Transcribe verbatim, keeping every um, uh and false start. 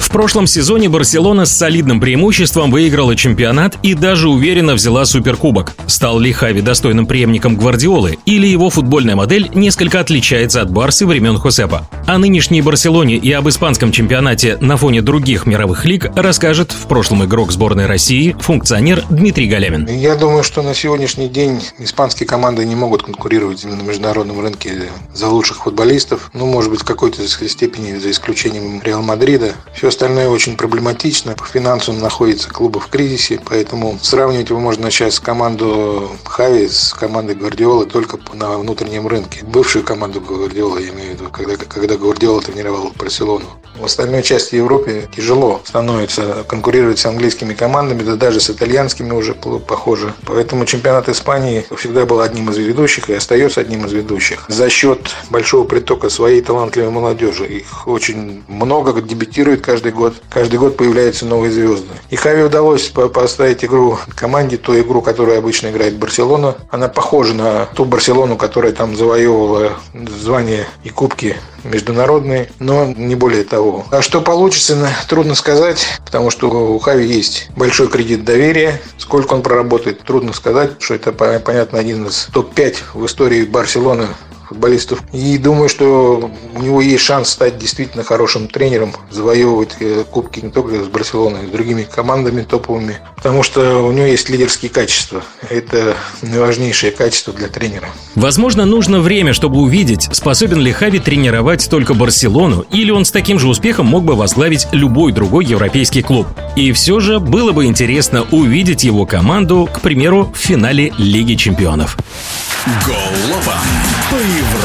В прошлом сезоне Барселона с солидным преимуществом выиграла чемпионат и даже уверенно взяла Суперкубок. Стал ли Хави достойным преемником Гвардиолы, или его футбольная модель несколько отличается от Барсы времен Хосепа? О нынешней Барселоне и об испанском чемпионате на фоне других мировых лиг расскажет в прошлом игрок сборной России, функционер Дмитрий Галямин. Я думаю, что на сегодняшний день испанские команды не могут конкурировать на международном рынке за лучших футболистов. Ну, может быть, в какой-то степени за исключением Реал Мадрида. Все остальное очень проблематично. По финансам находятся клубы в кризисе, поэтому сравнивать его можно начать с команду Хави, с командой Гвардиолы только на внутреннем рынке. Бывшую команду Гвардиолы, я имею в виду, когда, когда Гвардиола тренировал Барселону. В остальной части Европы тяжело становится конкурировать с английскими командами, да даже с итальянскими уже похоже. Поэтому чемпионат Испании всегда был одним из ведущих и остается одним из ведущих. За счет большого притока своей талантливой молодежи. Их очень много, дебютирует каждый год. Каждый год появляются новые звезды. И Хави удалось поставить игру команде, ту игру, которую обычно играет Барселона. Она похожа на ту Барселону, которая там завоевывала звания и кубки международные, но не более того. А что получится, трудно сказать, потому что у Хави есть большой кредит доверия. Сколько он проработает, трудно сказать, что это, понятно, один из топ пять в истории Барселоны футболистов. И думаю, что у него есть шанс стать действительно хорошим тренером, завоевывать кубки не только с Барселоной, с другими командами топовыми, потому что у него есть лидерские качества. Это наиважнейшее качество для тренера. Возможно, нужно время, чтобы увидеть, способен ли Хави тренировать только Барселону, или он с таким же успехом мог бы возглавить любой другой европейский клуб. И все же было бы интересно увидеть его команду, к примеру, в финале Лиги чемпионов. Голова по Европе.